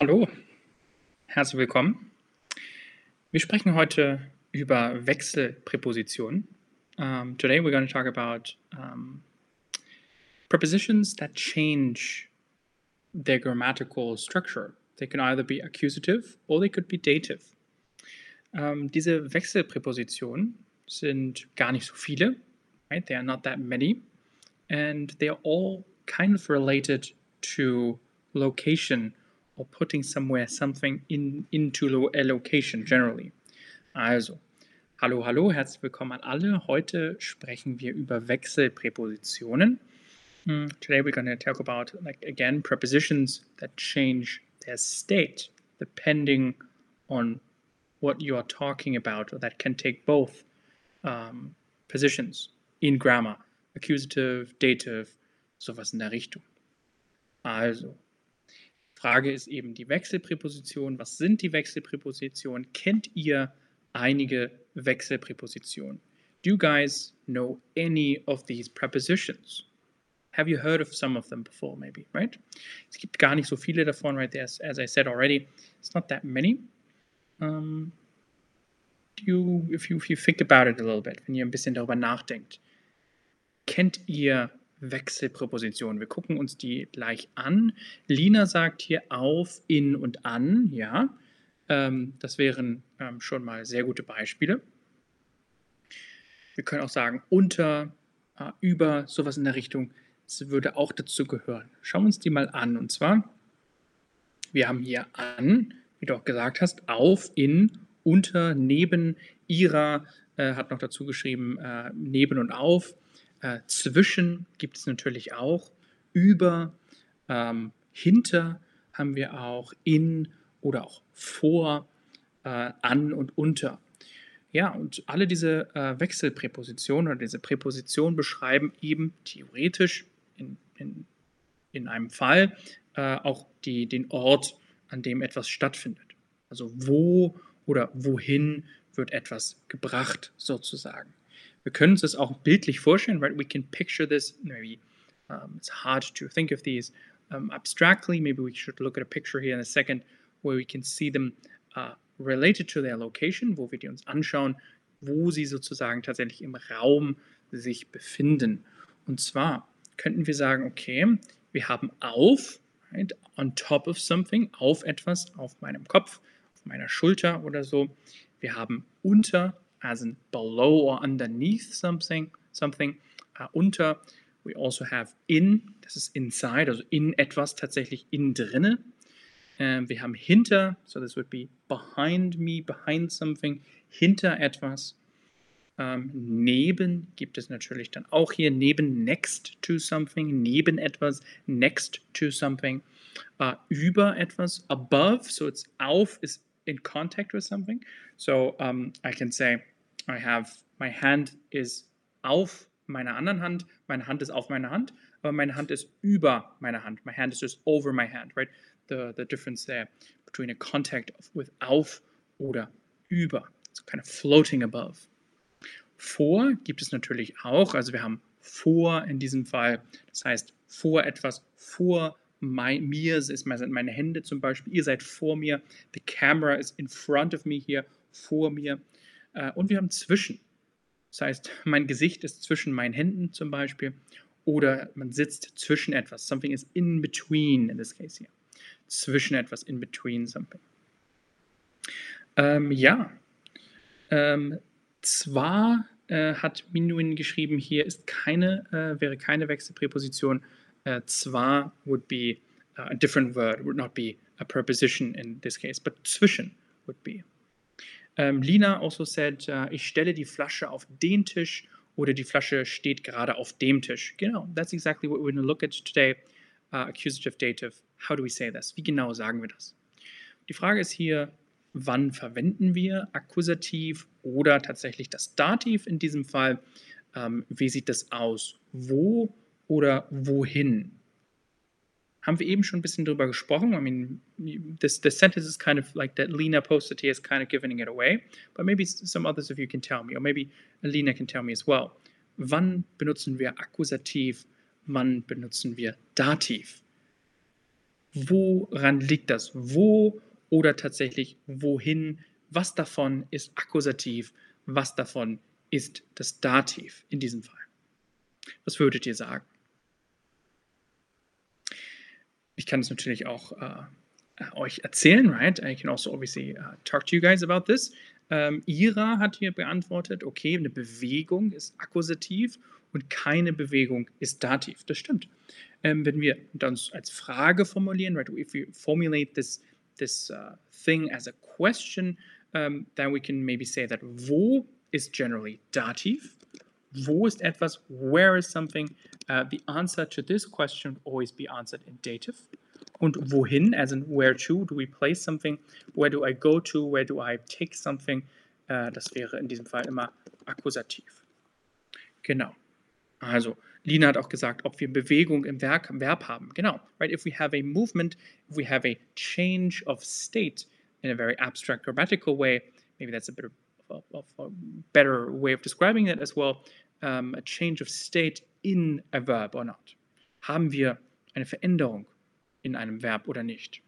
Hallo, herzlich willkommen. Wir sprechen heute über Wechselpräpositionen. Today we're going to talk about prepositions that change their grammatical structure. They can either be accusative or they could be dative. Diese Wechselpräpositionen sind gar nicht so viele. Right? They are not that many. And they are all kind of related to location or putting somewhere something into a location generally. Also, hallo, hallo, herzlich willkommen an alle. Heute sprechen wir über Wechselpräpositionen. Today we're going to talk about, again, prepositions that change their state depending on what you are talking about, or that can take both positions in grammar, accusative, dative, sowas in der Richtung. Also, Frage ist eben die Wechselpräposition. Was sind die Wechselpräpositionen? Kennt ihr einige Wechselpräpositionen? Do you guys know any of these prepositions? Have you heard of some of them before, maybe, right? Es gibt gar nicht so viele davon, right? There's, as I said already, it's not that many. If you think about it a little bit, wenn ihr ein bisschen darüber nachdenkt, kennt ihr Wechselpräpositionen? Wir gucken uns die gleich an. Lina sagt hier auf, in und an, ja. Das wären schon mal sehr gute Beispiele. Wir können auch sagen unter, über, sowas in der Richtung. Das würde auch dazu gehören. Schauen wir uns die mal an. Und zwar, wir haben hier an, wie du auch gesagt hast, auf, in, unter, neben, ihrer, hat noch dazu geschrieben, neben und auf. Zwischen gibt es natürlich auch, über, hinter haben wir auch, in oder auch vor, an und unter. Ja, und alle diese Wechselpräpositionen oder diese Präpositionen beschreiben eben theoretisch in einem Fall auch den Ort, an dem etwas stattfindet. Also wo oder wohin wird etwas gebracht sozusagen. Wir können uns das auch bildlich vorstellen, right? We can picture this, maybe it's hard to think of these abstractly, maybe we should look at a picture here in a second, where we can see them related to their location, wo wir die uns anschauen, wo sie sozusagen tatsächlich im Raum sich befinden. Und zwar könnten wir sagen, okay, wir haben auf, right? On top of something, auf etwas, auf meinem Kopf, auf meiner Schulter oder so. Wir haben unter, as in below or underneath something, unter. We also have in, das ist inside, also in etwas tatsächlich innen drinne. Wir haben hinter, so this would be behind me, behind something, hinter etwas. Neben gibt es natürlich dann auch hier, neben, next to something, neben etwas, next to something. Über etwas, above, so it's auf, is in contact with something. So I can say, I have, my hand is auf meiner anderen Hand, meine Hand ist auf meiner Hand, aber meine Hand ist über meiner Hand. My hand is just over my hand, right? The difference there between a contact with auf oder über. It's kind of floating above. Vor gibt es natürlich auch, also wir haben vor in diesem Fall, das heißt vor etwas, vor mir sind meine Hände zum Beispiel, ihr seid vor mir, the camera is in front of me hier, vor mir. Und wir haben zwischen, das heißt mein Gesicht ist zwischen meinen Händen zum Beispiel oder man sitzt zwischen etwas, something is in between in this case here. Zwischen etwas, in between something. Zwar hat Minuin geschrieben, hier ist wäre keine Wechselpräposition. Zwar would be a different word, would not be a preposition in this case, but zwischen would be. Lina also said, ich stelle die Flasche auf den Tisch oder die Flasche steht gerade auf dem Tisch. Genau, that's exactly what we're going to look at today. Accusative, dative. How do we say this? Wie genau sagen wir das? Die Frage ist hier, wann verwenden wir Akkusativ oder tatsächlich das Dativ in diesem Fall? Wie sieht das aus? Wo oder wohin? Haben wir eben schon ein bisschen drüber gesprochen. I mean, the sentence is kind of like that Lena posted here is kind of giving it away. But maybe some others of you can tell me, or maybe Lena can tell me as well. Wann benutzen wir Akkusativ? Wann benutzen wir Dativ? Woran liegt das? Wo oder tatsächlich wohin? Was davon ist Akkusativ? Was davon ist das Dativ in diesem Fall? Was würdet ihr sagen? Ich kann es natürlich auch euch erzählen, right? I can also obviously talk to you guys about this. Ira hat hier beantwortet, okay, eine Bewegung ist Akkusativ und keine Bewegung ist Dativ. Das stimmt. Wenn wir uns als Frage formulieren, right? If we formulate this thing as a question, then we can maybe say that wo is generally Dativ. Wo ist etwas? Where is something? The answer to this question would always be answered in dative. Und wohin, as in where to, do we place something? Where do I go to? Where do I take something? Das wäre in diesem Fall immer Akkusativ. Genau. Also, Lina hat auch gesagt, ob wir Bewegung im Verb haben. Genau. Right? If we have a movement, if we have a change of state in a very abstract grammatical way, maybe that's a better way of describing it as well, a change of state in a verb or not. Haben wir eine Veränderung in einem Verb oder nicht?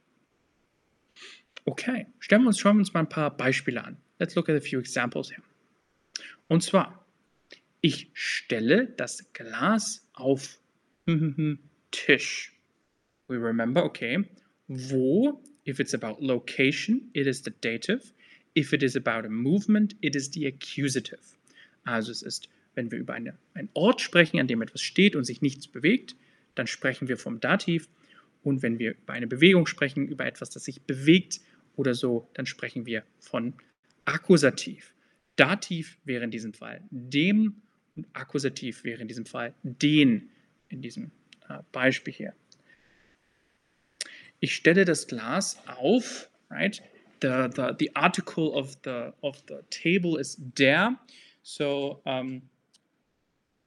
Okay, schauen wir uns mal ein paar Beispiele an. Let's look at a few examples here. Und zwar, ich stelle das Glas auf Tisch. We remember, okay, wo, if it's about location, it is the dative. If it is about a movement, it is the accusative. Also es ist, wenn wir über einen Ort sprechen, an dem etwas steht und sich nichts bewegt, dann sprechen wir vom Dativ. Und wenn wir über eine Bewegung sprechen, über etwas, das sich bewegt oder so, dann sprechen wir von Akkusativ. Dativ wäre in diesem Fall dem und Akkusativ wäre in diesem Fall den, in diesem Beispiel hier. Ich stelle das Glas auf, right? The article of the table is der, so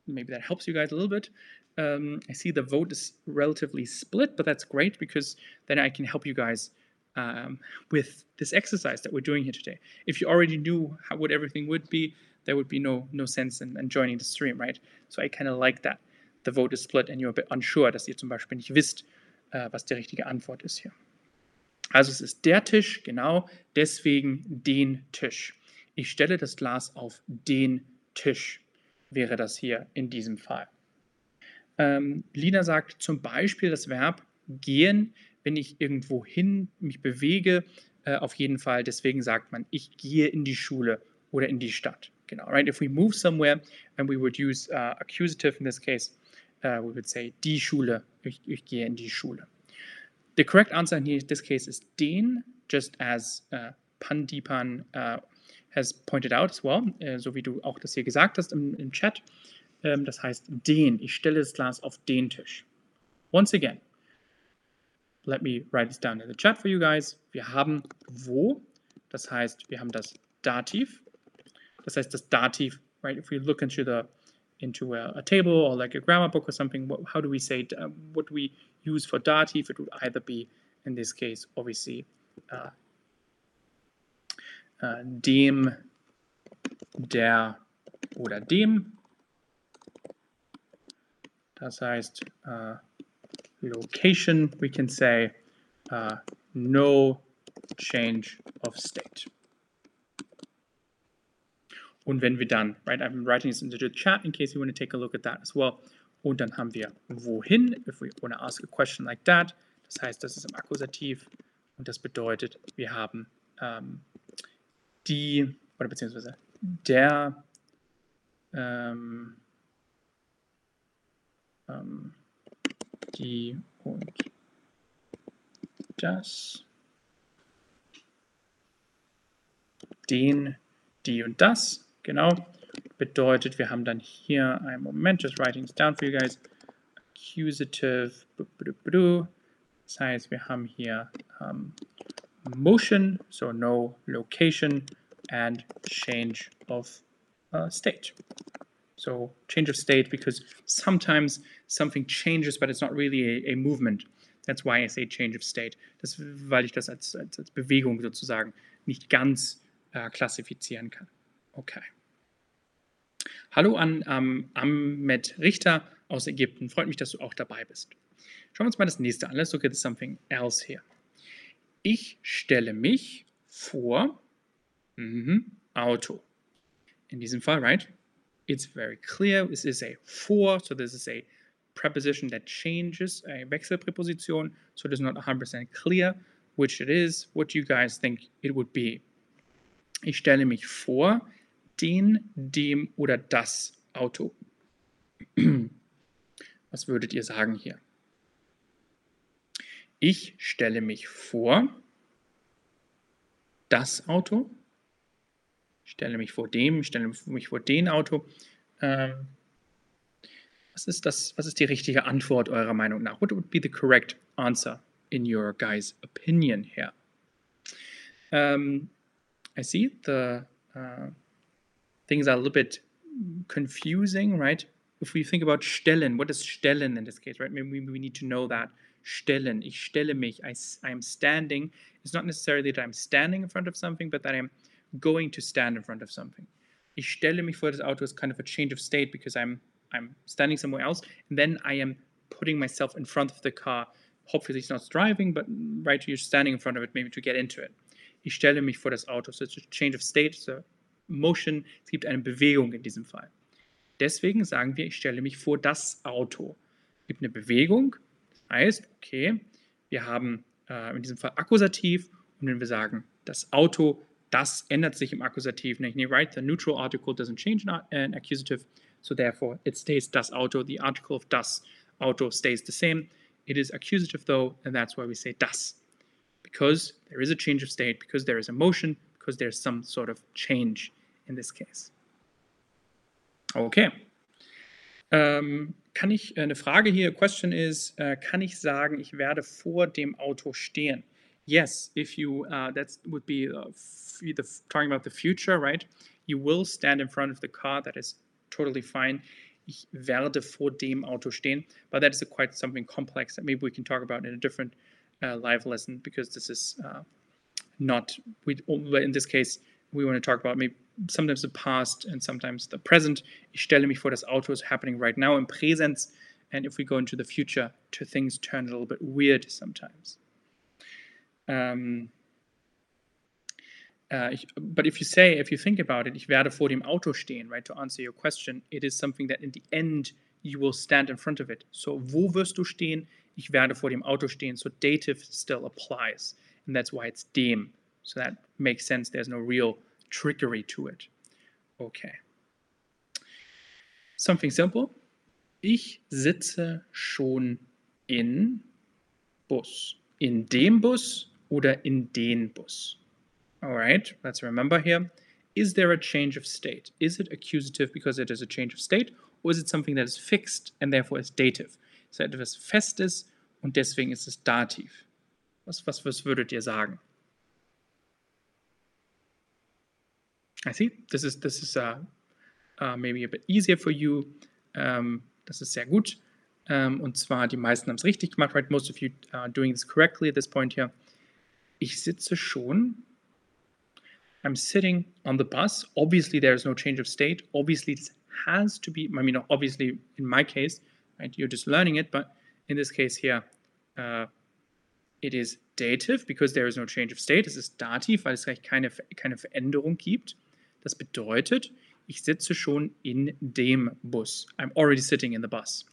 maybe that helps you guys a little bit. I see the vote is relatively split, but that's great because then I can help you guys with this exercise that we're doing here today. If you already knew what everything would be, there would be no sense in joining the stream, right? So I kind of like that. The vote is split and you're a bit unsure, dass ihr zum Beispiel nicht wisst, was die richtige Antwort ist hier. Also es ist der Tisch, genau, deswegen den Tisch. Ich stelle das Glas auf den Tisch, wäre das hier in diesem Fall. Lina sagt zum Beispiel das Verb gehen, wenn ich irgendwo hin mich bewege, auf jeden Fall. Deswegen sagt man, ich gehe in die Schule oder in die Stadt. Genau, right? If we move somewhere and we would use accusative in this case, we would say die Schule, ich gehe in die Schule. The correct answer in this case is den, just as Pandipan has pointed out as well, so wie du auch das hier gesagt hast im Chat. Das heißt den, ich stelle das Glas auf den Tisch. Once again, let me write this down in the chat for you guys. Wir haben wo, das heißt, wir haben das Dativ. Das heißt, das Dativ, right? If we look into a table or like a grammar book or something, how do we say, what do we use for dative? It would either be, in this case, obviously, dem, der oder dem. Das heißt, location, we can say, no change of state. Und wenn wir dann, right, I'm writing this into the chat in case you want to take a look at that as well. Und dann haben wir wohin, if we want to ask a question like that. Das heißt, das ist im Akkusativ und das bedeutet, wir haben die, oder beziehungsweise der, die und das, den, die und das, genau. Bedeutet, wir haben dann hier einen Moment, just writing this down for you guys, accusative, das heißt, wir haben hier motion, so no location and change of state. So change of state because sometimes something changes, but it's not really a movement. That's why I say change of state. Das, weil ich das als Bewegung sozusagen nicht ganz klassifizieren kann. Okay. Hallo an Ahmed Richter aus Ägypten. Freut mich, dass du auch dabei bist. Schauen wir uns mal das nächste an. Let's look at something else here. Ich stelle mich vor Auto. In diesem Fall, right? It's very clear. This is a for, so this is a preposition that changes, a Wechselpräposition, so it is not 100% clear which it is, what you guys think it would be. Ich stelle mich vor, den, dem oder das Auto. Was würdet ihr sagen hier? Ich stelle mich vor das Auto. Ich stelle mich vor dem, ich stelle mich vor den Auto. Was ist das? Was ist die richtige Antwort eurer Meinung nach? What would be the correct answer in your guys' opinion here? I see the things are a little bit confusing, right? If we think about stellen, what is stellen in this case, right? Maybe we need to know that. Stellen, ich stelle mich, I'm standing. It's not necessarily that I'm standing in front of something, but that I'm going to stand in front of something. Ich stelle mich vor das Auto is kind of a change of state because I'm standing somewhere else, and then I am putting myself in front of the car. Hopefully it's not driving, but right, you're standing in front of it, maybe to get into it. Ich stelle mich vor das Auto. So it's a change of state, so motion. Es gibt eine Bewegung in diesem Fall. Deswegen sagen wir, ich stelle mich vor das Auto. Es gibt eine Bewegung, das heißt, okay, wir haben in diesem Fall Akkusativ, und wenn wir sagen, das Auto, das ändert sich im Akkusativ, nicht? Right, the neutral article doesn't change an accusative, so therefore it stays das Auto, the article of das Auto stays the same. It is accusative though, and that's why we say das. Because there is a change of state, because there is a motion, because there is some sort of change in this case. Okay. Kann ich, eine Frage hier, question is, kann ich sagen, ich werde vor dem Auto stehen? Yes, if you, that would be talking about the future, right? You will stand in front of the car, that is totally fine. Ich werde vor dem Auto stehen, but that is quite something complex that maybe we can talk about in a different live lesson, because this is not, in this case, we want to talk about maybe sometimes the past and sometimes the present. Ich stelle mich vor, das Auto is happening right now in Präsens. And if we go into the future, things turn a little bit weird sometimes. But if you say, if you think about it, ich werde vor dem Auto stehen, right, to answer your question, it is something that in the end you will stand in front of it. So, wo wirst du stehen? Ich werde vor dem Auto stehen. So, dative still applies. And that's why it's dem. So that makes sense. There's no real trickery to it. Okay. Something simple. Ich sitze schon in Bus. In dem Bus oder in den Bus. All right, let's remember here. Is there a change of state? Is it accusative because it is a change of state? Or is it something that is fixed and therefore is dative? So etwas Festes und deswegen ist es Dativ. Was würdet ihr sagen? I see. This is maybe a bit easier for you. Das ist sehr gut. Und zwar, die meisten haben es richtig gemacht. Right? Most of you are doing this correctly at this point here. Ich sitze schon. I'm sitting on the bus. Obviously, there is no change of state. Obviously, this has to be, I mean, obviously, in my case, right? You're just learning it, but in this case here, it is dative, because there is no change of state. Es ist dativ, weil es gleich keine Veränderung gibt. Das bedeutet, ich sitze schon in dem Bus. I'm already sitting in the bus.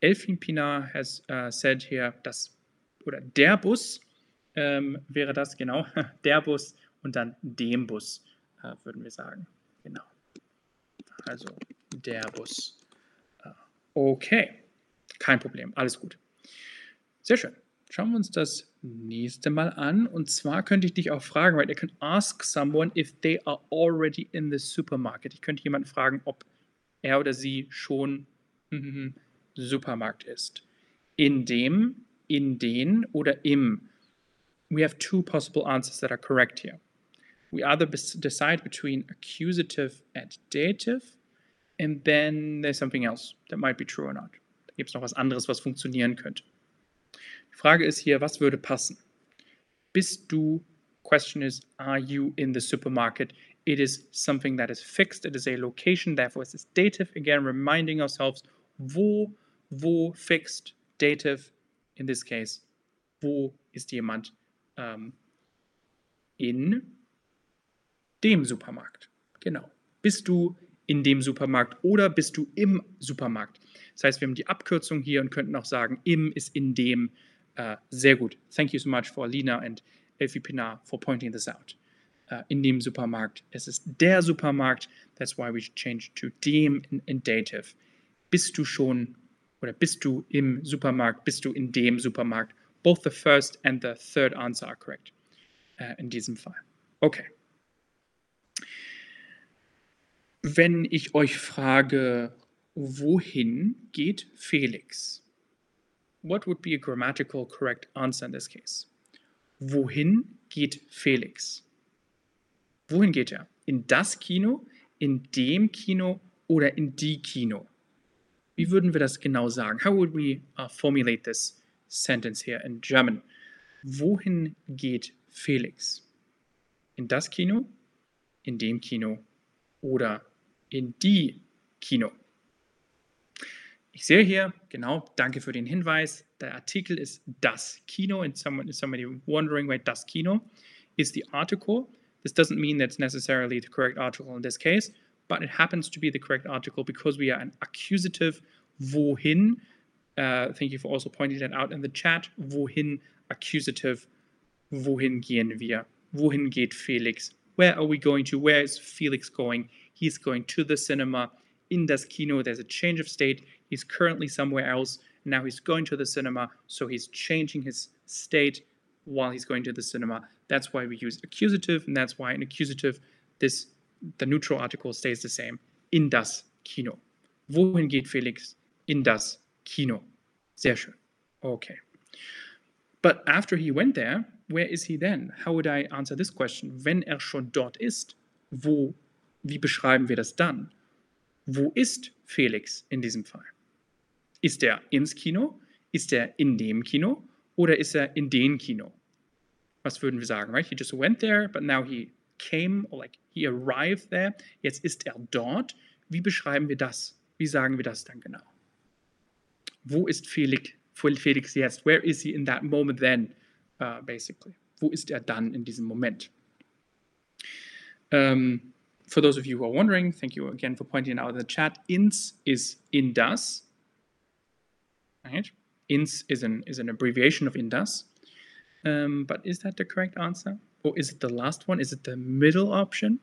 Elfin Pinar has said here, das, oder der Bus wäre das, genau, der Bus und dann dem Bus, würden wir sagen. Genau. Also der Bus. Okay, kein Problem, alles gut. Sehr schön. Schauen wir uns das nächste Mal an. Und zwar könnte ich dich auch fragen, right? I can ask someone if they are already in the supermarket. Ich könnte jemanden fragen, ob er oder sie schon im Supermarkt ist. In dem, in den oder im. We have two possible answers that are correct here. We either decide between accusative and dative, and then there's something else that might be true or not. Da gibt es noch was anderes, was funktionieren könnte. Die Frage ist hier, was würde passen? Bist du, question is, are you in the supermarket? It is something that is fixed, it is a location, therefore it is dative. Again, reminding ourselves, wo fixed, Dative in this case. Wo ist jemand in dem Supermarkt? Genau. Bist du in dem Supermarkt oder bist du im Supermarkt? Das heißt, wir haben die Abkürzung hier und könnten auch sagen, im ist in dem. Sehr gut. Thank you so much for Lina and Elfie Pinar for pointing this out. In dem Supermarkt. Es ist der Supermarkt. That's why we change to dem in Dative. Bist du schon oder bist du im Supermarkt? Bist du in dem Supermarkt? Both the first and the third answer are correct in diesem Fall. Okay. Wenn ich euch frage, wohin geht Felix? What would be a grammatical correct answer in this case? Wohin geht Felix? Wohin geht er? In das Kino, in dem Kino oder in die Kino? Wie würden wir das genau sagen? How would we formulate this sentence here in German? Wohin geht Felix? In das Kino, in dem Kino oder in die Kino? Ich sehe hier, genau, danke für den Hinweis. Der Artikel ist das Kino. And somebody wondering why das Kino is the article. This doesn't mean that's necessarily the correct article in this case, but it happens to be the correct article because we are an accusative wohin. Thank you for also pointing that out in the chat. Wohin, accusative, wohin gehen wir? Wohin geht Felix? Where are we going to? Where is Felix going? He's going to the cinema. In das Kino, there's a change of state. He's currently somewhere else. Now he's going to the cinema, so he's changing his state while he's going to the cinema. That's why we use accusative, and that's why in accusative, the neutral article stays the same. In das Kino. Wohin geht Felix? In das Kino. Sehr schön. Okay. But after he went there, where is he then? How would I answer this question? Wenn er schon dort ist, wie beschreiben wir das dann? Wo ist Felix in diesem Fall? Ist er ins Kino? Ist er in dem Kino? Oder ist er in den Kino? Was würden wir sagen, right? He just went there, but now he came, or like he arrived there. Jetzt ist er dort. Wie beschreiben wir das? Wie sagen wir das dann genau? Wo ist Felix jetzt? Where is he in that moment then, basically? Wo ist er dann in diesem Moment? For those of you who are wondering, thank you again for pointing out in the chat. Ins is in das. Right? Ins is an abbreviation of in das. But is that the correct answer? Or is it the last one? Is it the middle option?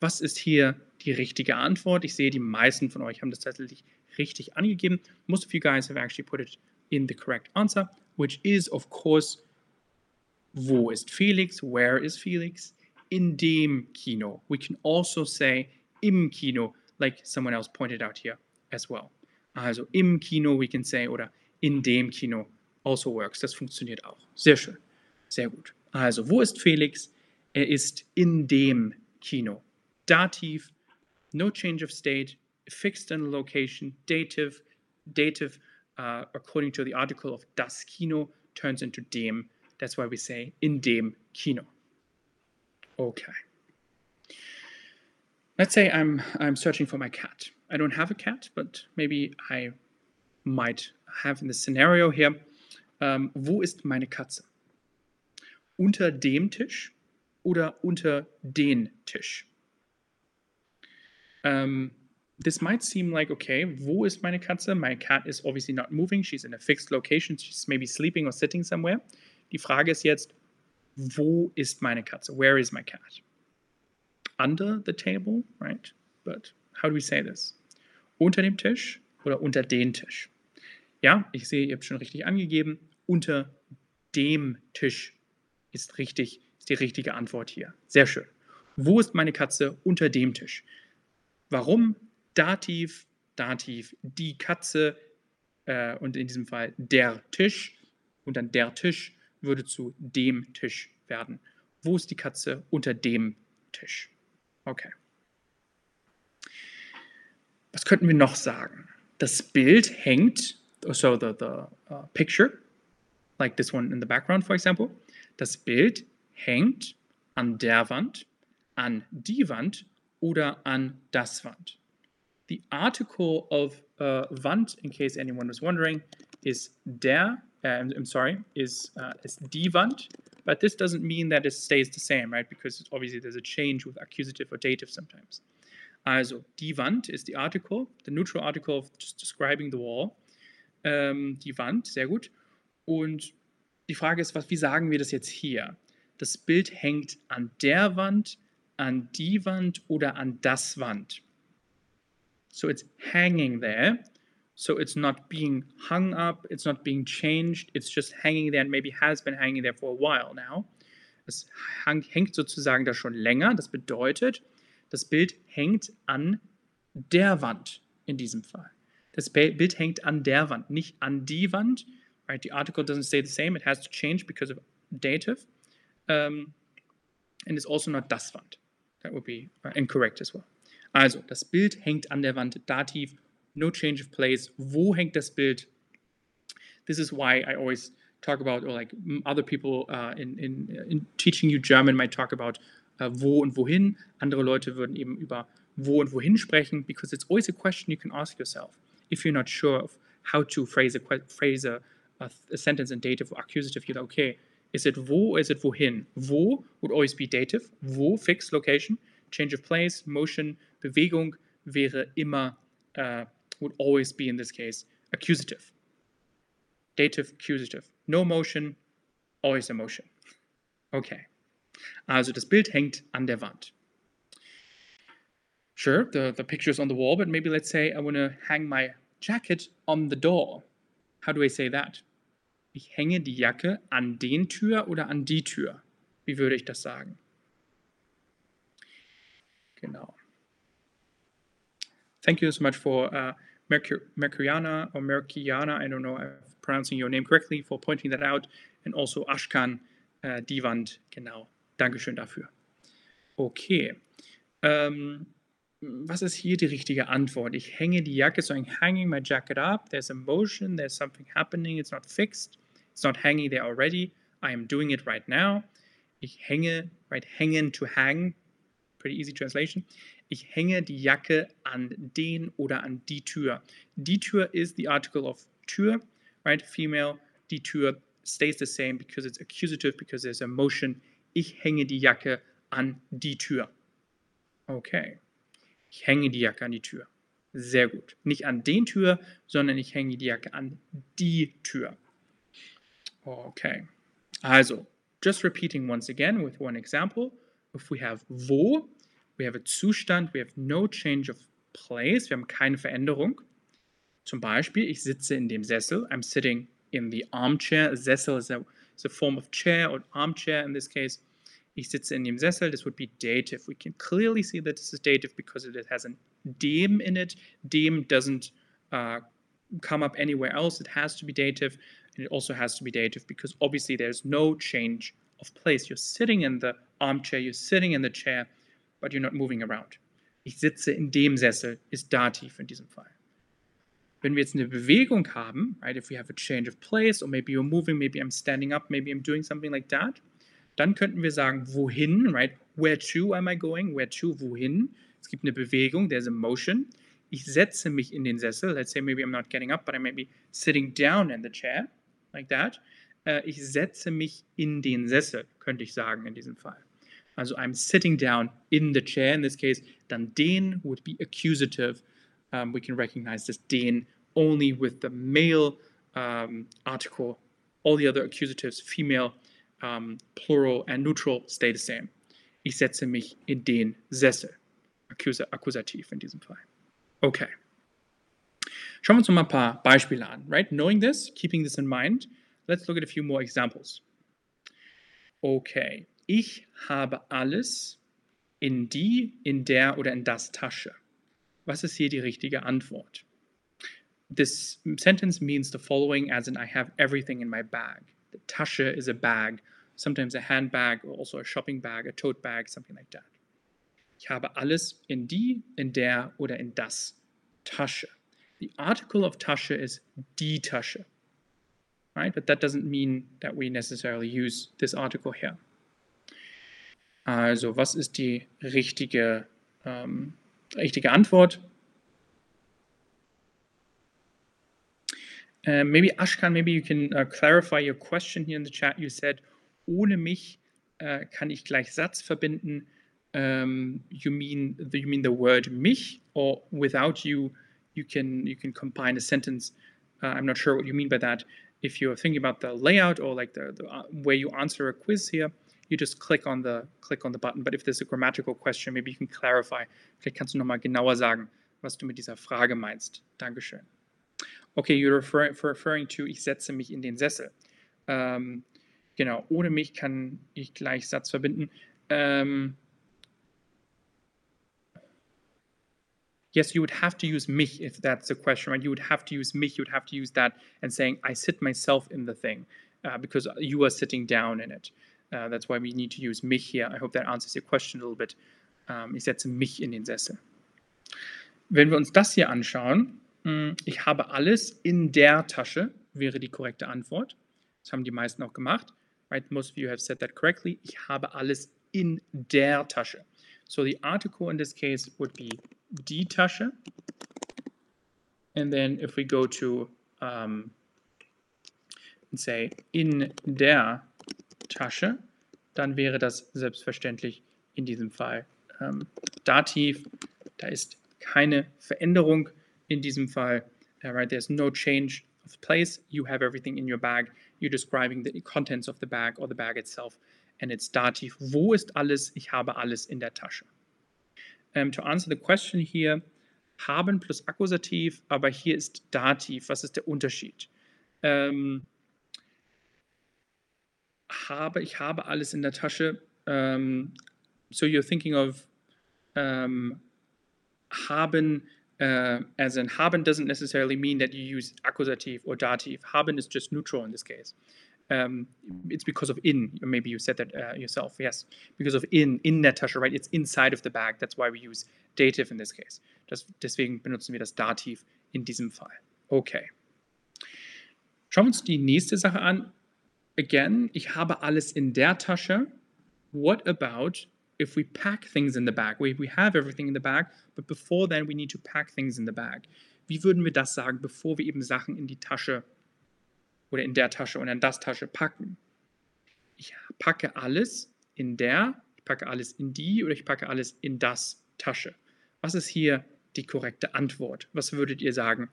Was ist hier die richtige Antwort? Ich sehe, die meisten von euch haben das tatsächlich richtig angegeben. Most of you guys have actually put it in the correct answer, which is, of course, wo ist Felix? Where is Felix? In dem Kino. We can also say im Kino, like someone else pointed out here as well. Also im Kino we can say, oder in dem Kino also works. Das funktioniert auch. Sehr schön. Sehr gut. Also, wo ist Felix? Er ist in dem Kino. Dativ, no change of state, fixed in location, dative according to the article of das Kino turns into dem. That's why we say in dem Kino. Okay. Let's say I'm searching for my cat. I don't have a cat, but maybe I might have in this scenario here. Wo ist meine Katze? Unter dem Tisch oder unter den Tisch? This might seem like, okay, wo ist meine Katze? My cat is obviously not moving. She's in a fixed location. She's maybe sleeping or sitting somewhere. Die Frage ist jetzt, wo ist meine Katze? Where is my cat? Under the table, right? But how do we say this? Unter dem Tisch oder unter den Tisch? Ja, ich sehe, ihr habt schon richtig angegeben. Unter dem Tisch ist richtig, ist die richtige Antwort hier. Sehr schön. Wo ist meine Katze? Unter dem Tisch. Warum? Dativ, die Katze und in diesem Fall der Tisch. Und dann der Tisch würde zu dem Tisch werden. Wo ist die Katze? Unter dem Tisch. Okay. Was könnten wir noch sagen? Das Bild hängt, so the picture, like this one in the background, for example. Das Bild hängt an der Wand, an die Wand oder an das Wand. The article of Wand, in case anyone was wondering, is der, is die Wand, but this doesn't mean that it stays the same, right? Because obviously there's a change with accusative or dative sometimes. Also, die Wand is the article, the neutral article of just describing the wall. Die Wand, sehr gut. Und die Frage ist, wie sagen wir das jetzt hier? Das Bild hängt an der Wand, an die Wand oder an das Wand. So it's hanging there. So it's not being hung up, it's not being changed, it's just hanging there and maybe has been hanging there for a while now. Es hängt sozusagen da schon länger. Das bedeutet, das Bild hängt an der Wand in diesem Fall. Das Bild hängt an der Wand, nicht an die Wand. Right? The article doesn't stay the same, it has to change because of dative. And it's also not das Wand. That would be incorrect as well. Also, das Bild hängt an der Wand, Dativ, no change of place. Wo hängt das Bild? This is why I always talk about, or like other people in teaching you German might talk about wo und wohin. Andere Leute würden eben über wo und wohin sprechen, because it's always a question you can ask yourself if you're not sure of how to phrase a sentence in dative or accusative. You're like, okay, is it wo or is it wohin? Wo would always be dative. Wo, fixed location. Change of place, motion, Bewegung wäre immer, would always be in this case, accusative. Dative, accusative. No motion, always a motion. Okay. Also das Bild hängt an der Wand. Sure, the picture is on the wall, but maybe let's say I want to hang my jacket on the door. How do I say that? Ich hänge die Jacke an den Tür oder an die Tür. Wie würde ich das sagen? Genau. Thank you so much for Merkiana, I don't know if I'm pronouncing your name correctly, for pointing that out. And also Ashkan, die Wand, genau. Dankeschön dafür. Okay. Was ist hier die richtige Antwort? Ich hänge die Jacke, so I'm hanging my jacket up. There's a motion, there's something happening, it's not fixed. It's not hanging there already. I am doing it right now. Ich hänge, right, hängen to hang. Pretty easy translation. Ich hänge die Jacke an den oder an die Tür. Die Tür is the article of Tür, right? Female. Die Tür stays the same because it's accusative, because there's a motion. Ich hänge die Jacke an die Tür. Okay. Ich hänge die Jacke an die Tür. Sehr gut. Nicht an den Tür, sondern ich hänge die Jacke an die Tür. Okay. Also, just repeating once again with one example. If we have wo, we have a Zustand, we have no change of place, wir haben keine Veränderung. Zum Beispiel, ich sitze in dem Sessel, I'm sitting in the armchair. A Sessel is a form of chair or armchair in this case. Ich sitze in dem Sessel, this would be dative. We can clearly see that this is dative because it has an dem in it. Dem doesn't come up anywhere else, it has to be dative. And it also has to be dative because obviously there's no change of place. You're sitting in the armchair, you're sitting in the chair, but you're not moving around. Ich sitze in dem Sessel ist Dativ in diesem Fall. Wenn wir jetzt eine Bewegung haben, right, if we have a change of place, or maybe you're moving, maybe I'm standing up, maybe I'm doing something like that, dann könnten wir sagen, wohin, right? Where to am I going? Where to, wohin? Es gibt eine Bewegung, there's a motion. Ich setze mich in den Sessel, let's say maybe I'm not getting up, but I may be sitting down in the chair, like that. Ich setze mich in den Sessel, könnte ich sagen in diesem Fall. Also I'm sitting down in the chair in this case. Dann den would be accusative. We can recognize this den only with the male article. All the other accusatives, female, plural and neutral, stay the same. Ich setze mich in den Sessel. Akkusativ in diesem Fall. Okay. Schauen wir uns noch mal ein paar Beispiele an. Right? Knowing this, keeping this in mind, let's look at a few more examples. Okay. Ich habe alles in die, in der oder in das Tasche. Was ist hier die richtige Antwort? This sentence means the following, as in I have everything in my bag. The Tasche is a bag, sometimes a handbag, or also a shopping bag, a tote bag, something like that. Ich habe alles in die, in der oder in das Tasche. The article of Tasche is die Tasche. Right? But that doesn't mean that we necessarily use this article here. Also, was ist die richtige Antwort? Maybe Ashkan, maybe you can clarify your question here in the chat. You said, ohne mich kann ich gleich Satz verbinden. You mean the word mich, or without you, you can combine a sentence. I'm not sure what you mean by that. If you're thinking about the layout or like the way you answer a quiz here, you just click on the button. But if there's a grammatical question, maybe you can clarify. Vielleicht kannst du nochmal genauer sagen, was du mit dieser Frage meinst. Dankeschön. Okay, you're referring to, ich setze mich in den Sessel. Genau, ohne mich kann ich gleich Satz verbinden. Yes, you would have to use mich if that's the question, right? You would have to use mich, you would have to use that and saying, I sit myself in the thing because you are sitting down in it. That's why we need to use mich here. I hope that answers your question a little bit. Ich setze mich in den Sessel. Wenn wir uns das hier anschauen, ich habe alles in der Tasche, wäre die korrekte Antwort. Das haben die meisten auch gemacht. Right? Most of you have said that correctly. Ich habe alles in der Tasche. So the article in this case would be die Tasche. And then if we go to, and say, in der Tasche, dann wäre das selbstverständlich in diesem Fall Dativ. Da ist keine Veränderung in diesem Fall. Right? There's no change of place. You have everything in your bag. You're describing the contents of the bag or the bag itself. And it's Dativ. Wo ist alles? Ich habe alles in der Tasche. To answer the question here, haben plus Akkusativ, aber hier ist Dativ. Was ist der Unterschied? Ich habe alles in der Tasche. So you're thinking of haben, as in haben doesn't necessarily mean that you use Akkusativ or Dativ. Haben is just neutral in this case. It's because of in, maybe you said that yourself, yes, because of in der Tasche, right? It's inside of the bag, that's why we use Dativ in this case. Deswegen benutzen wir das Dativ in diesem Fall. Okay. Schauen wir uns die nächste Sache an. Again, ich habe alles in der Tasche. What about if we pack things in the bag? We have everything in the bag, but before then we need to pack things in the bag. Wie würden wir das sagen, bevor wir eben Sachen in die Tasche oder in der Tasche und in das Tasche packen? Ich packe alles in der, ich packe alles in die oder ich packe alles in das Tasche. Was ist hier die korrekte Antwort? Was würdet ihr sagen,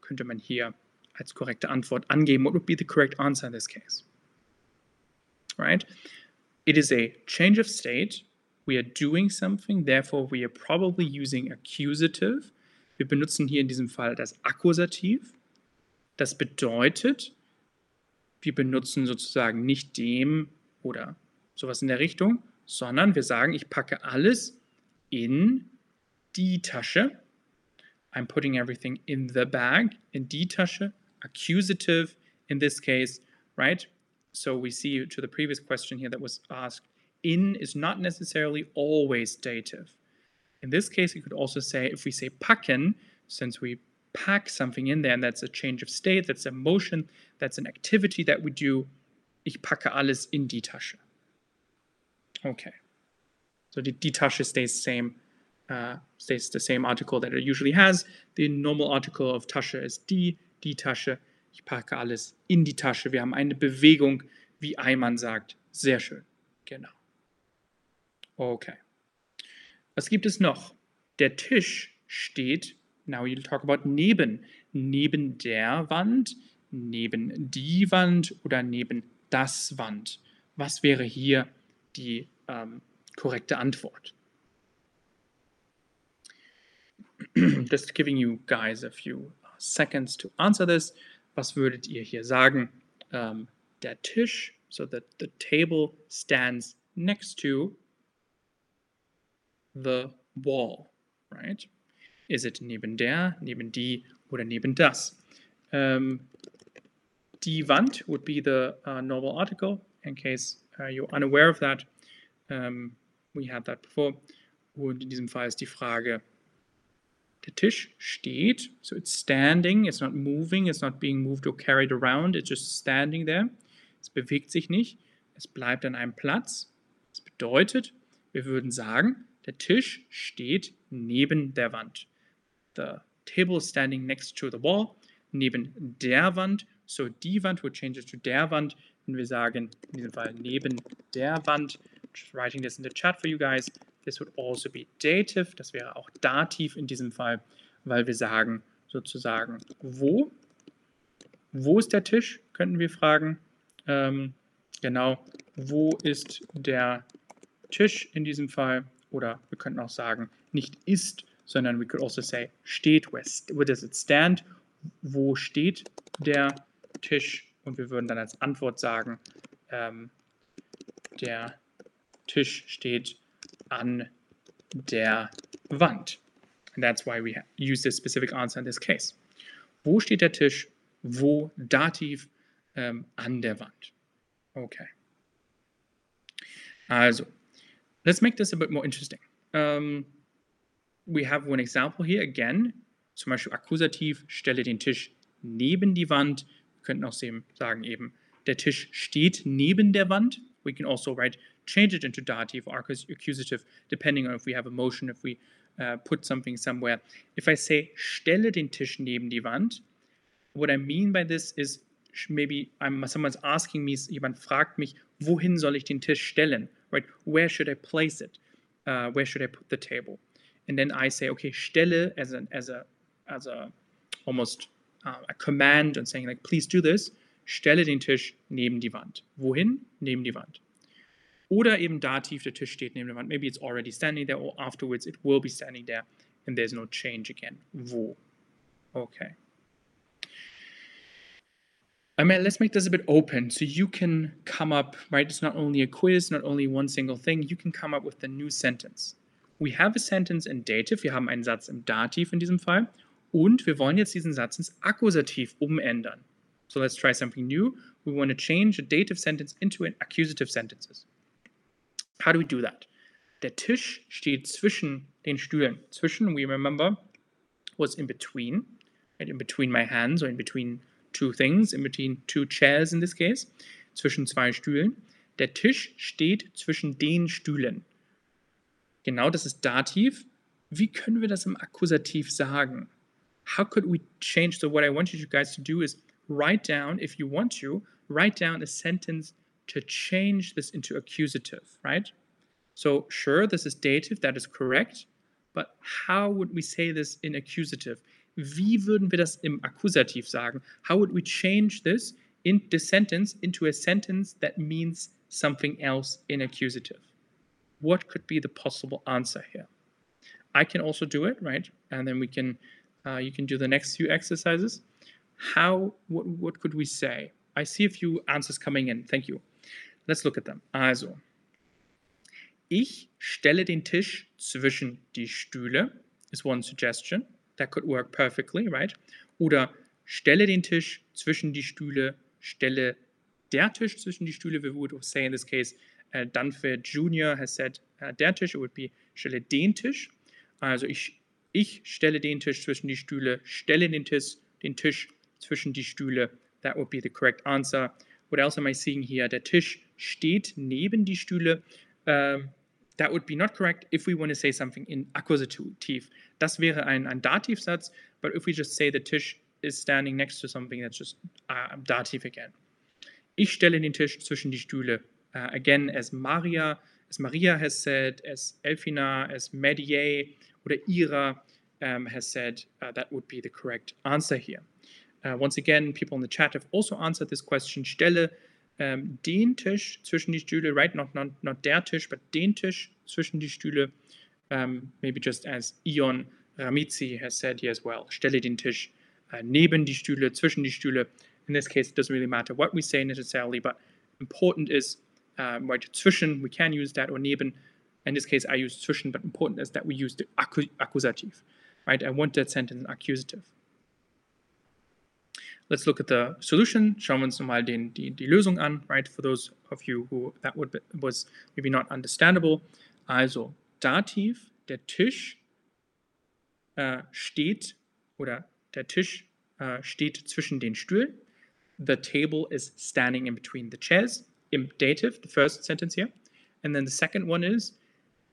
könnte man hier als korrekte Antwort angeben? What would be the correct answer in this case? Right? It is a change of state. We are doing something, therefore we are probably using accusative. Wir benutzen hier in diesem Fall das Akkusativ. Das bedeutet, wir benutzen sozusagen nicht dem oder sowas in der Richtung, sondern wir sagen, ich packe alles in die Tasche. I'm putting everything in the bag, in die Tasche. Accusative in this case, right? So we see to the previous question here that was asked, in is not necessarily always dative. In this case, you could also say, if we say packen, since we pack something in there, and that's a change of state, that's a motion, that's an activity that we do. Ich packe alles in die Tasche. Okay. So die Tasche stays the same article that it usually has. The normal article of Tasche is die Tasche. Ich packe alles in die Tasche. Wir haben eine Bewegung, wie Ayman sagt. Sehr schön. Genau. Okay. Was gibt es noch? Der Tisch steht. Now you talk about neben. Neben der Wand, neben die Wand oder neben das Wand. Was wäre hier die korrekte Antwort? Just giving you guys a few seconds to answer this. Was würdet ihr hier sagen? Der Tisch, so that the table stands next to the wall, right? Is it neben der, neben die oder neben das? Die Wand would be the normal article, in case you're unaware of that. We had that before. Und in diesem Fall ist die Frage, der Tisch steht, so it's standing, it's not moving, it's not being moved or carried around, it's just standing there. Es bewegt sich nicht, es bleibt an einem Platz. Das bedeutet, wir würden sagen, der Tisch steht neben der Wand. The table is standing next to the wall. neben der Wand. So die Wand would change it to der Wand. Und wir sagen in diesem Fall neben der Wand. Just writing this in the chat for you guys. This would also be dative. Das wäre auch dativ in diesem Fall, weil wir sagen sozusagen wo. Wo ist der Tisch? Könnten wir fragen. Genau, wo ist der Tisch in diesem Fall? Oder wir könnten auch sagen, nicht ist, sondern we could also say, steht, where does it stand? Wo steht der Tisch? Und wir würden dann als Antwort sagen, der Tisch steht an der Wand. And that's why we use this specific answer in this case. Wo steht der Tisch? Wo, Dativ, an der Wand. Okay. Also, let's make this a bit more interesting. We have one example here again. Zum Beispiel Akkusativ, stelle den Tisch neben die Wand. Wir könnten auch sagen eben, der Tisch steht neben der Wand. We can also write, change it into Dativ or Accusative, depending on if we have a motion, if we put something somewhere. If I say, stelle den Tisch neben die Wand, what I mean by this is, maybe someone's asking me, jemand fragt mich, wohin soll ich den Tisch stellen? Right? Where should I place it? Where should I put the table? And then I say, okay, stelle as a almost a command and saying like, please do this. Stelle den Tisch neben die Wand. Wohin? Neben die Wand. Oder eben Dativ, der Tisch steht neben der Wand. Maybe it's already standing there or afterwards it will be standing there and there's no change again. Wo? Okay. I mean, let's make this a bit open so you can come up, right? It's not only a quiz, not only one single thing. You can come up with a new sentence. We have a sentence in Dativ. Wir haben einen Satz im Dativ in diesem Fall. Und wir wollen jetzt diesen Satz ins Akkusativ umändern. So let's try something new. We want to change a Dativ sentence into an accusative sentence. How do we do that? Der Tisch steht zwischen den Stühlen. Zwischen, we remember, was in between. Right? In between my hands or in between two things, in between two chairs in this case, zwischen zwei Stühlen. Der Tisch steht zwischen den Stühlen. Genau, das ist Dativ. Wie können wir das im Akkusativ sagen? How could we change? So what I want you guys to do is write down, if you want to, write down a sentence to change this into accusative, right? So sure, this is Dativ, that is correct, but how would we say this in accusative? Wie würden wir das im Akkusativ sagen? How would we change this in the sentence into a sentence that means something else in accusative? What could be the possible answer here? I can also do it, right? And then we can, you can do the next few exercises. What could we say? I see a few answers coming in. Thank you. Let's look at them. Also, ich stelle den Tisch zwischen die Stühle is one suggestion. That could work perfectly, right? Oder stelle den Tisch zwischen die Stühle, stelle der Tisch zwischen die Stühle. We would say in this case, Dunfer Jr. has said der Tisch. It would be stelle den Tisch. Also ich stelle den Tisch zwischen die Stühle, stelle den Tisch zwischen die Stühle. That would be the correct answer. What else am I seeing here? Der Tisch steht neben die Stühle. That would be not correct if we want to say something in Akkusativ. Das wäre ein Dativ-Satz, but if we just say the Tisch is standing next to something, that's just Dativ again. Ich stelle den Tisch zwischen die Stühle. Again, as Maria has said, as Elfina, as Medie oder Ira has said, that would be the correct answer here. Once again, people in the chat have also answered this question. Stelle den Tisch zwischen die Stühle, right? Not der Tisch, but den Tisch zwischen die Stühle. Maybe just as Ion Ramizzi has said here as well. Stelle den Tisch neben die Stühle, zwischen die Stühle. In this case, it doesn't really matter what we say necessarily, but important is, right, zwischen, we can use that, or neben. In this case, I use zwischen, but important is that we use the Akkusativ, right? I want that sentence in Accusative. Let's look at the solution. Schauen wir uns nochmal die Lösung an, right? For those of you who that was maybe not understandable. Also, Dativ, der Tisch steht, oder der Tisch steht zwischen den Stühlen. The table is standing in between the chairs. Im Dativ, the first sentence here. And then the second one is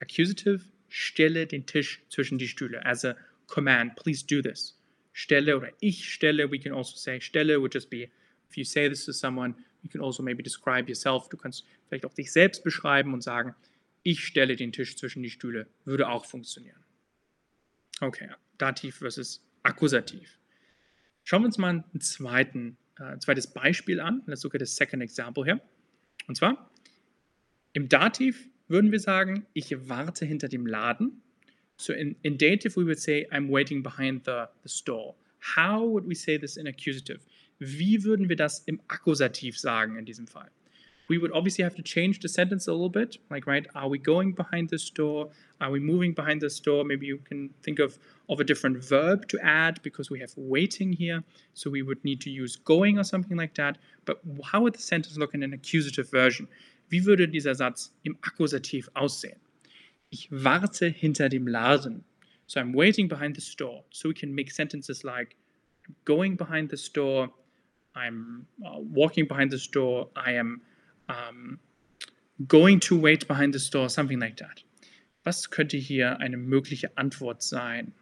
accusative, stelle den Tisch zwischen die Stühle. As a command, please do this. stelle oder ich stelle. We can also say stelle would just be, if you say this to someone, you can also maybe describe yourself. Du kannst vielleicht auch dich selbst beschreiben und sagen, ich stelle den Tisch zwischen die Stühle. Würde auch funktionieren. Okay, Dativ versus Akkusativ. Schauen wir uns mal ein zweites Beispiel an. Let's look at the second example here. Und zwar, im Dativ würden wir sagen, ich warte hinter dem Laden. So in Dative we would say, I'm waiting behind the store. How would we say this in Accusative? Wie würden wir das im Akkusativ sagen in diesem Fall? We would obviously have to change the sentence a little bit. Like, right, are we going behind the store? Are we moving behind the store? Maybe you can think of a different verb to add because we have waiting here. So we would need to use going or something like that. But how would the sentence look in an accusative version? Wie würde dieser Satz im Akkusativ aussehen? Ich warte hinter dem Laden. So I'm waiting behind the store. So we can make sentences like, I'm going behind the store. I'm walking behind the store. I am going to wait behind the store, something like that. Was könnte hier eine mögliche Antwort sein?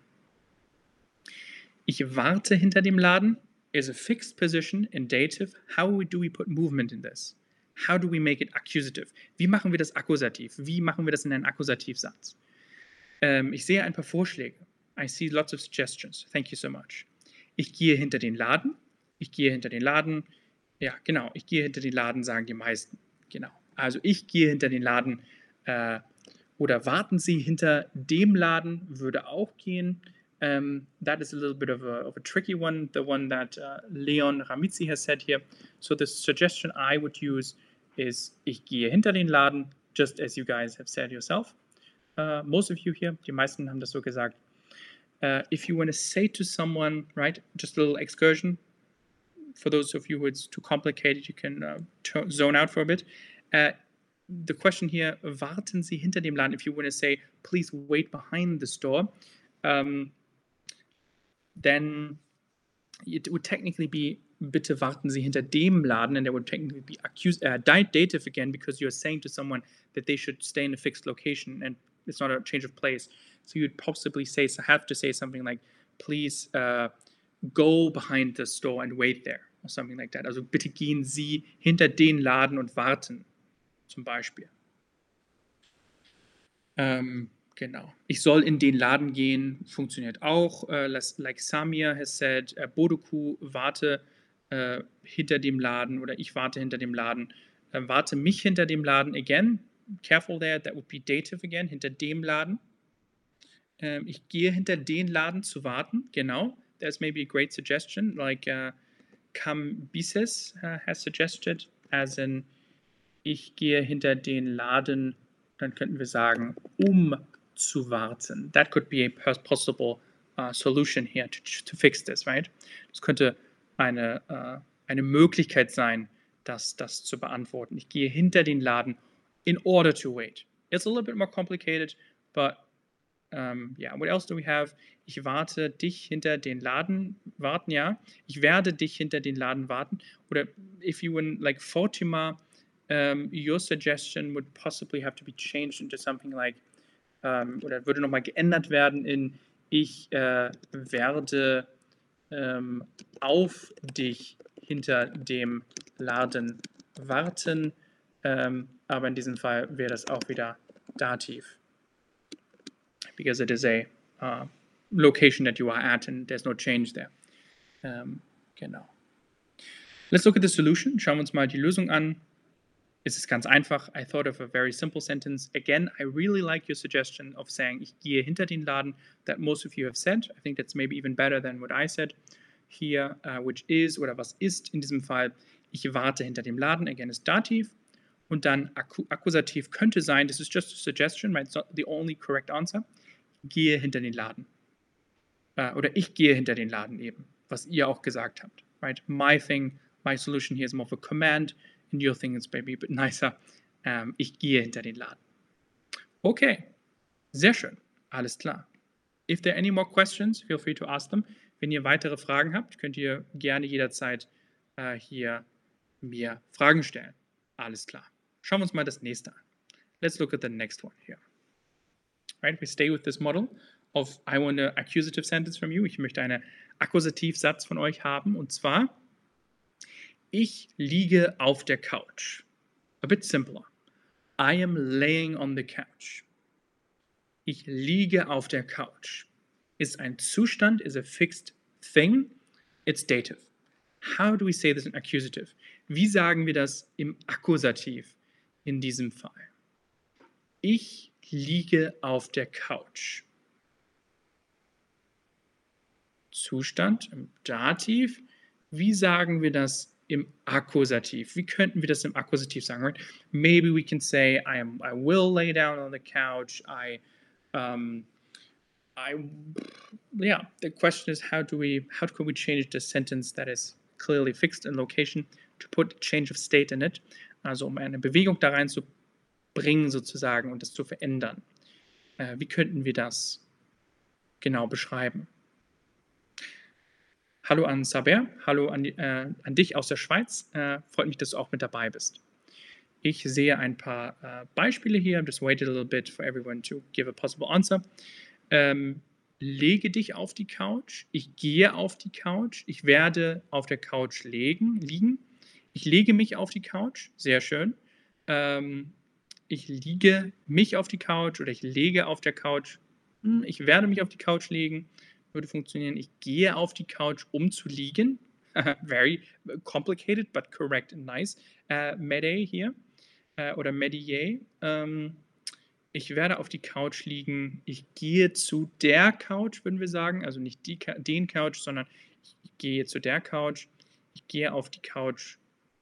Ich warte hinter dem Laden is a fixed position in Dative. How do we put movement in this? How do we make it accusative? Wie machen wir das Akkusativ? Wie machen wir das in einen Akkusativsatz? Ich sehe ein paar Vorschläge. I see lots of suggestions. Thank you so much. Ich gehe hinter den Laden. Ich gehe hinter den Laden. Ja, genau. Ich gehe hinter den Laden, sagen die meisten. Genau. Also ich gehe hinter den Laden oder warten Sie hinter dem Laden würde auch gehen. That is a little bit of a tricky one, the one that Leon Ramizzi has said here. So the suggestion I would use is ich gehe hinter den Laden, just as you guys have said yourself. Most of you here, die meisten haben das so gesagt. If you want to say to someone, right, just a little excursion. For those of you who it's too complicated, you can zone out for a bit. The question here, warten Sie hinter dem Laden. If you want to say, please wait behind the store, then it would technically be, bitte warten Sie hinter dem Laden, and that would technically be dative again, because you're saying to someone that they should stay in a fixed location, and it's not a change of place. So you'd possibly say, have to say something like, please, go behind the store and wait there, or something like that. Also bitte gehen Sie hinter den Laden und warten, zum Beispiel. Genau. Ich soll in den Laden gehen, funktioniert auch. Like Samir has said, Bodoku, warte hinter dem Laden, oder ich warte hinter dem Laden. Warte mich hinter dem Laden, again, careful there, that would be dative again, hinter dem Laden. Ich gehe hinter den Laden zu warten, genau. There's maybe a great suggestion, like Kambises has suggested, as in, ich gehe hinter den Laden, dann könnten wir sagen, zu warten. That could be a possible solution here to fix this, right? Das könnte eine Möglichkeit sein, das zu beantworten. Ich gehe hinter den Laden in order to wait. It's a little bit more complicated, but yeah, what else do we have? Ich warte dich hinter den Laden warten, ja. Ich werde dich hinter den Laden warten. Oder if you win, like Fatima, your suggestion would possibly have to be changed into something like, oder würde nochmal geändert werden in, ich werde auf dich hinter dem Laden warten. Aber in diesem Fall wäre das auch wieder Dativ. Because it is a location that you are at and there's no change there. Genau. Let's look at the solution. Schauen wir uns mal die Lösung an. Es ist ganz einfach. I thought of a very simple sentence. Again, I really like your suggestion of saying, ich gehe hinter den Laden, that most of you have said. I think that's maybe even better than what I said here, which is, oder was ist in diesem Fall, ich warte hinter dem Laden. Again, ist Dativ. Und dann Akkusativ könnte sein, this is just a suggestion, right? It's not the only correct answer. Gehe hinter den Laden. Oder ich gehe hinter den Laden eben, was ihr auch gesagt habt. Right? My thing, my solution here is more of a command, and your thing is maybe a bit nicer. Ich gehe hinter den Laden. Okay, sehr schön, alles klar. If there are any more questions, feel free to ask them. Wenn ihr weitere Fragen habt, könnt ihr gerne jederzeit hier mir Fragen stellen. Alles klar. Schauen wir uns mal das nächste an. Let's look at the next one here. Right, we stay with this model of I want an accusative sentence from you. Ich möchte eine Akkusativsatz von euch haben, und zwar: Ich liege auf der Couch. A bit simpler. I am laying on the couch. Ich liege auf der Couch. Ist ein Zustand, is a fixed thing. It's dative. How do we say this in accusative? Wie sagen wir das im Akkusativ in diesem Fall? Ich liege auf der Couch. Zustand im Dativ. Wie sagen wir das im Akkusativ? Wie könnten wir das im Akkusativ sagen? Right? Maybe we can say, I will lay down on the couch. The question is, how can we change the sentence that is clearly fixed in location to put change of state in it? Also um eine Bewegung da reinzubringen sozusagen und das zu verändern. Wie könnten wir das genau beschreiben? Hallo an Saber, hallo an dich aus der Schweiz. Freut mich, dass du auch mit dabei bist. Ich sehe ein paar Beispiele hier. Just waited a little bit for everyone to give a possible answer. Lege dich auf die Couch. Ich gehe auf die Couch. Ich werde auf der Couch liegen. Ich lege mich auf die Couch. Sehr schön. Ich liege mich auf die Couch oder ich lege auf der Couch. Ich werde mich auf die Couch legen. Würde funktionieren. Ich gehe auf die Couch, um zu liegen. Very complicated, but correct and nice. Mede hier oder Medie. Ich werde auf die Couch liegen. Ich gehe zu der Couch, würden wir sagen. Also nicht den Couch, sondern ich gehe zu der Couch. Ich gehe auf die Couch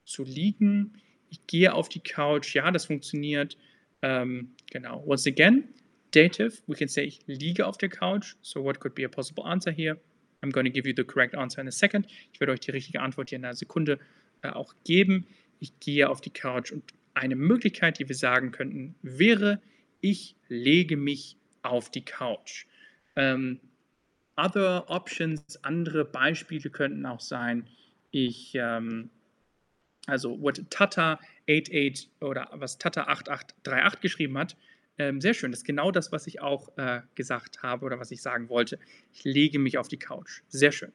zu liegen. Ich gehe auf die Couch. Ja, das funktioniert. Genau. Once again. Dative, we can say, ich liege auf der Couch. So what could be a possible answer here? I'm going to give you the correct answer in a second. Ich werde euch die richtige Antwort hier in einer Sekunde auch geben. Ich gehe auf die Couch. Und eine Möglichkeit, die wir sagen könnten, wäre, ich lege mich auf die Couch. Other options, andere Beispiele könnten auch sein, what Tata 88 oder was Tata 8838 geschrieben hat. Sehr schön, das ist genau das, was ich auch gesagt habe oder was ich sagen wollte. Ich lege mich auf die Couch. Sehr schön.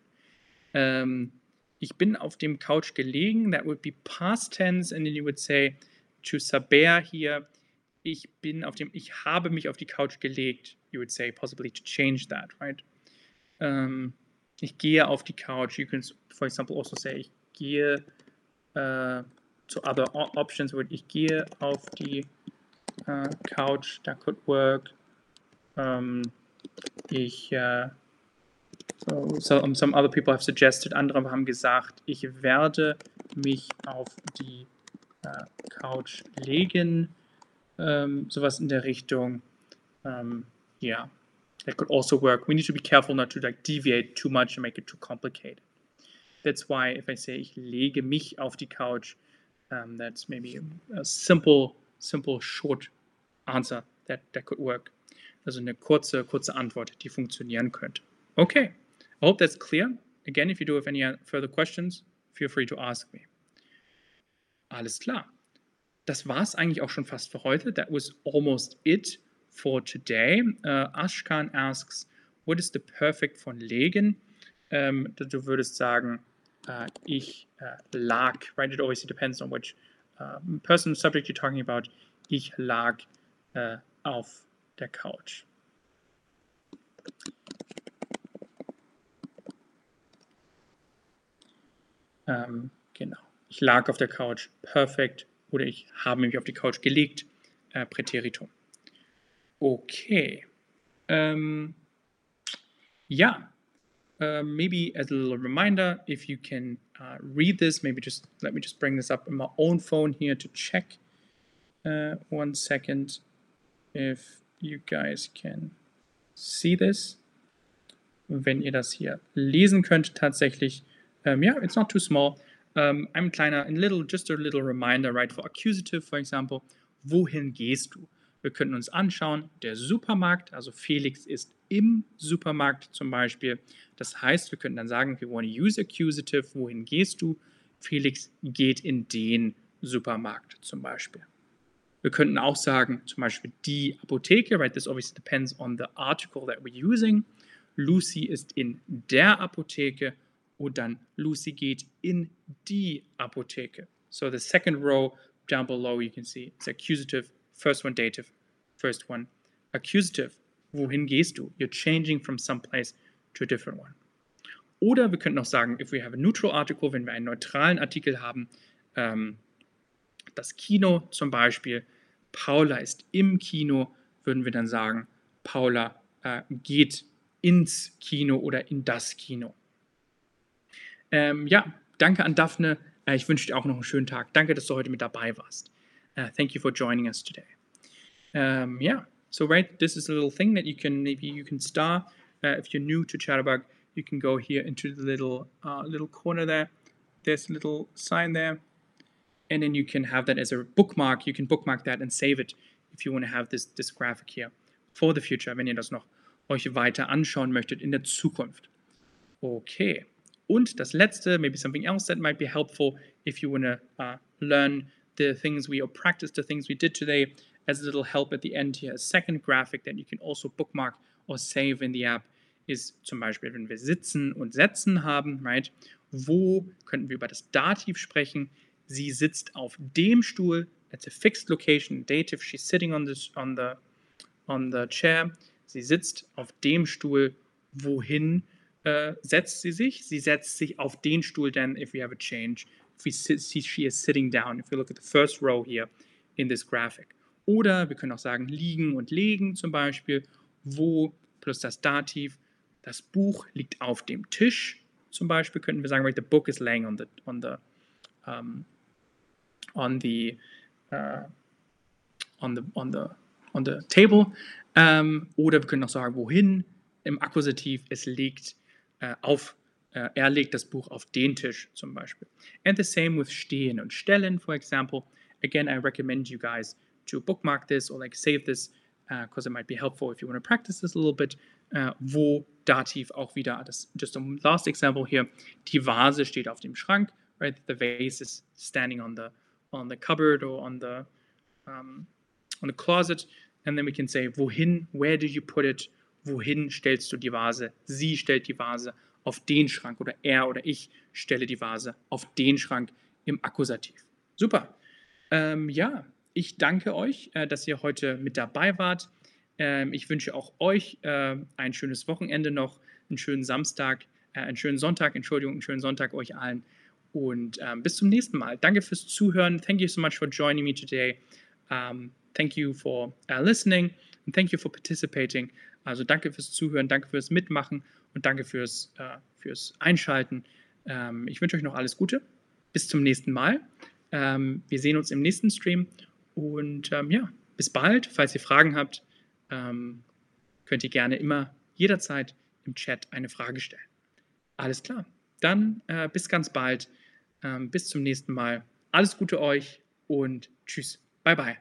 Ich bin auf dem Couch gelegen. That would be past tense. And then you would say to Saber here, ich habe mich auf die Couch gelegt. You would say possibly to change that, right? Ich gehe auf die Couch. You can, for example, also say, ich gehe to other options. Ich gehe auf die Couch, that could work. Some other people have suggested, andere haben gesagt, ich werde mich auf die Couch legen. Sowas in der Richtung. Yeah, that could also work. We need to be careful not to deviate too much and make it too complicated. That's why if I say, ich lege mich auf die Couch, that's maybe a simple, short answer that could work. Also eine kurze Antwort, die funktionieren könnte. Okay, I hope that's clear. Again, if you do have any further questions, feel free to ask me. Alles klar. Das war's eigentlich auch schon fast für heute. That was almost it for today. Ashkan asks, what is the perfect von legen? Du würdest sagen, ich lag, right? It always depends on which personal subject you're talking about. Ich lag auf der Couch. Genau. Ich lag auf der Couch. Perfekt. Oder ich habe mich auf die Couch gelegt. Präteritum. Okay. Maybe as a little reminder, if you can read this, maybe let me bring this up in my own phone here to check. 1 second, if you guys can see this. Wenn ihr das hier lesen könnt tatsächlich, it's not too small. Just a little reminder, right? For accusative, for example, wohin gehst du? Wir könnten uns anschauen, der Supermarkt, also Felix ist im Supermarkt zum Beispiel. Das heißt, wir könnten dann sagen, we want to use accusative, wohin gehst du? Felix geht in den Supermarkt zum Beispiel. Wir könnten auch sagen, zum Beispiel die Apotheke, right? This obviously depends on the article that we're using. Lucy ist in der Apotheke und dann Lucy geht in die Apotheke. So the second row down below you can see it's accusative, first one dative, first one accusative. Wohin gehst du? You're changing from some place to a different one. Oder wir könnten auch sagen, if we have a neutral article, wenn wir einen neutralen Artikel haben, das Kino zum Beispiel, Paula ist im Kino, würden wir dann sagen, Paula geht ins Kino oder in das Kino. Ja, danke an Daphne. Ich wünsche dir auch noch einen schönen Tag. Danke, dass du heute mit dabei warst. Thank you for joining us today. Yeah, so right, this is a little thing that you can, maybe you can star. If you're new to Chatterbug, you can go here into the little, little corner there. There's a little sign there. And then you can have that as a bookmark. You can bookmark that and save it if you want to have this graphic here for the future, wenn ihr das noch euch weiter anschauen möchtet in der Zukunft. Okay. Und das letzte, maybe something else that might be helpful if you want to learn the things we, or practice the things we did today, as a little help at the end here. A second graphic that you can also bookmark or save in the app ist zum Beispiel, wenn wir sitzen und setzen haben, right? Wo könnten wir über das Dativ sprechen? Sie sitzt auf dem Stuhl. That's a fixed location. Dative, she's sitting on the chair. Sie sitzt auf dem Stuhl. Wohin setzt sie sich? Sie setzt sich auf den Stuhl, then if we have a change. If we see she is sitting down. If we look at the first row here in this graphic. Oder wir können auch sagen, liegen und legen zum Beispiel. Wo plus das Dativ. Das Buch liegt auf dem Tisch. Zum Beispiel könnten wir sagen, right, the book is laying on the table. Oder wir können auch sagen, wohin im Akkusativ, es liegt er legt das Buch auf den Tisch zum Beispiel. And the same with stehen und stellen, for example. Again, I recommend you guys to bookmark this or like save this, because it might be helpful if you want to practice this a little bit. Wo Dativ auch wieder, das, just a last example here, die Vase steht auf dem Schrank, right? The vase is standing on the cupboard or on the closet. And then we can say, wohin, where do you put it? Wohin stellst du die Vase? Sie stellt die Vase auf den Schrank oder er oder ich stelle die Vase auf den Schrank im Akkusativ. Super. Ja, ich danke euch, dass ihr heute mit dabei wart. Ich wünsche auch euch ein schönes Wochenende noch, einen schönen Samstag, einen schönen Sonntag, Entschuldigung, einen schönen Sonntag euch allen. Und bis zum nächsten Mal. Danke fürs Zuhören. Thank you so much for joining me today. Thank you for listening and thank you for participating. Also danke fürs Zuhören, danke fürs Mitmachen und danke fürs Einschalten. Ich wünsche euch noch alles Gute. Bis zum nächsten Mal. Wir sehen uns im nächsten Stream und ja, bis bald. Falls ihr Fragen habt, könnt ihr gerne immer jederzeit im Chat eine Frage stellen. Alles klar. Dann bis ganz bald. Bis zum nächsten Mal. Alles Gute euch und tschüss. Bye bye.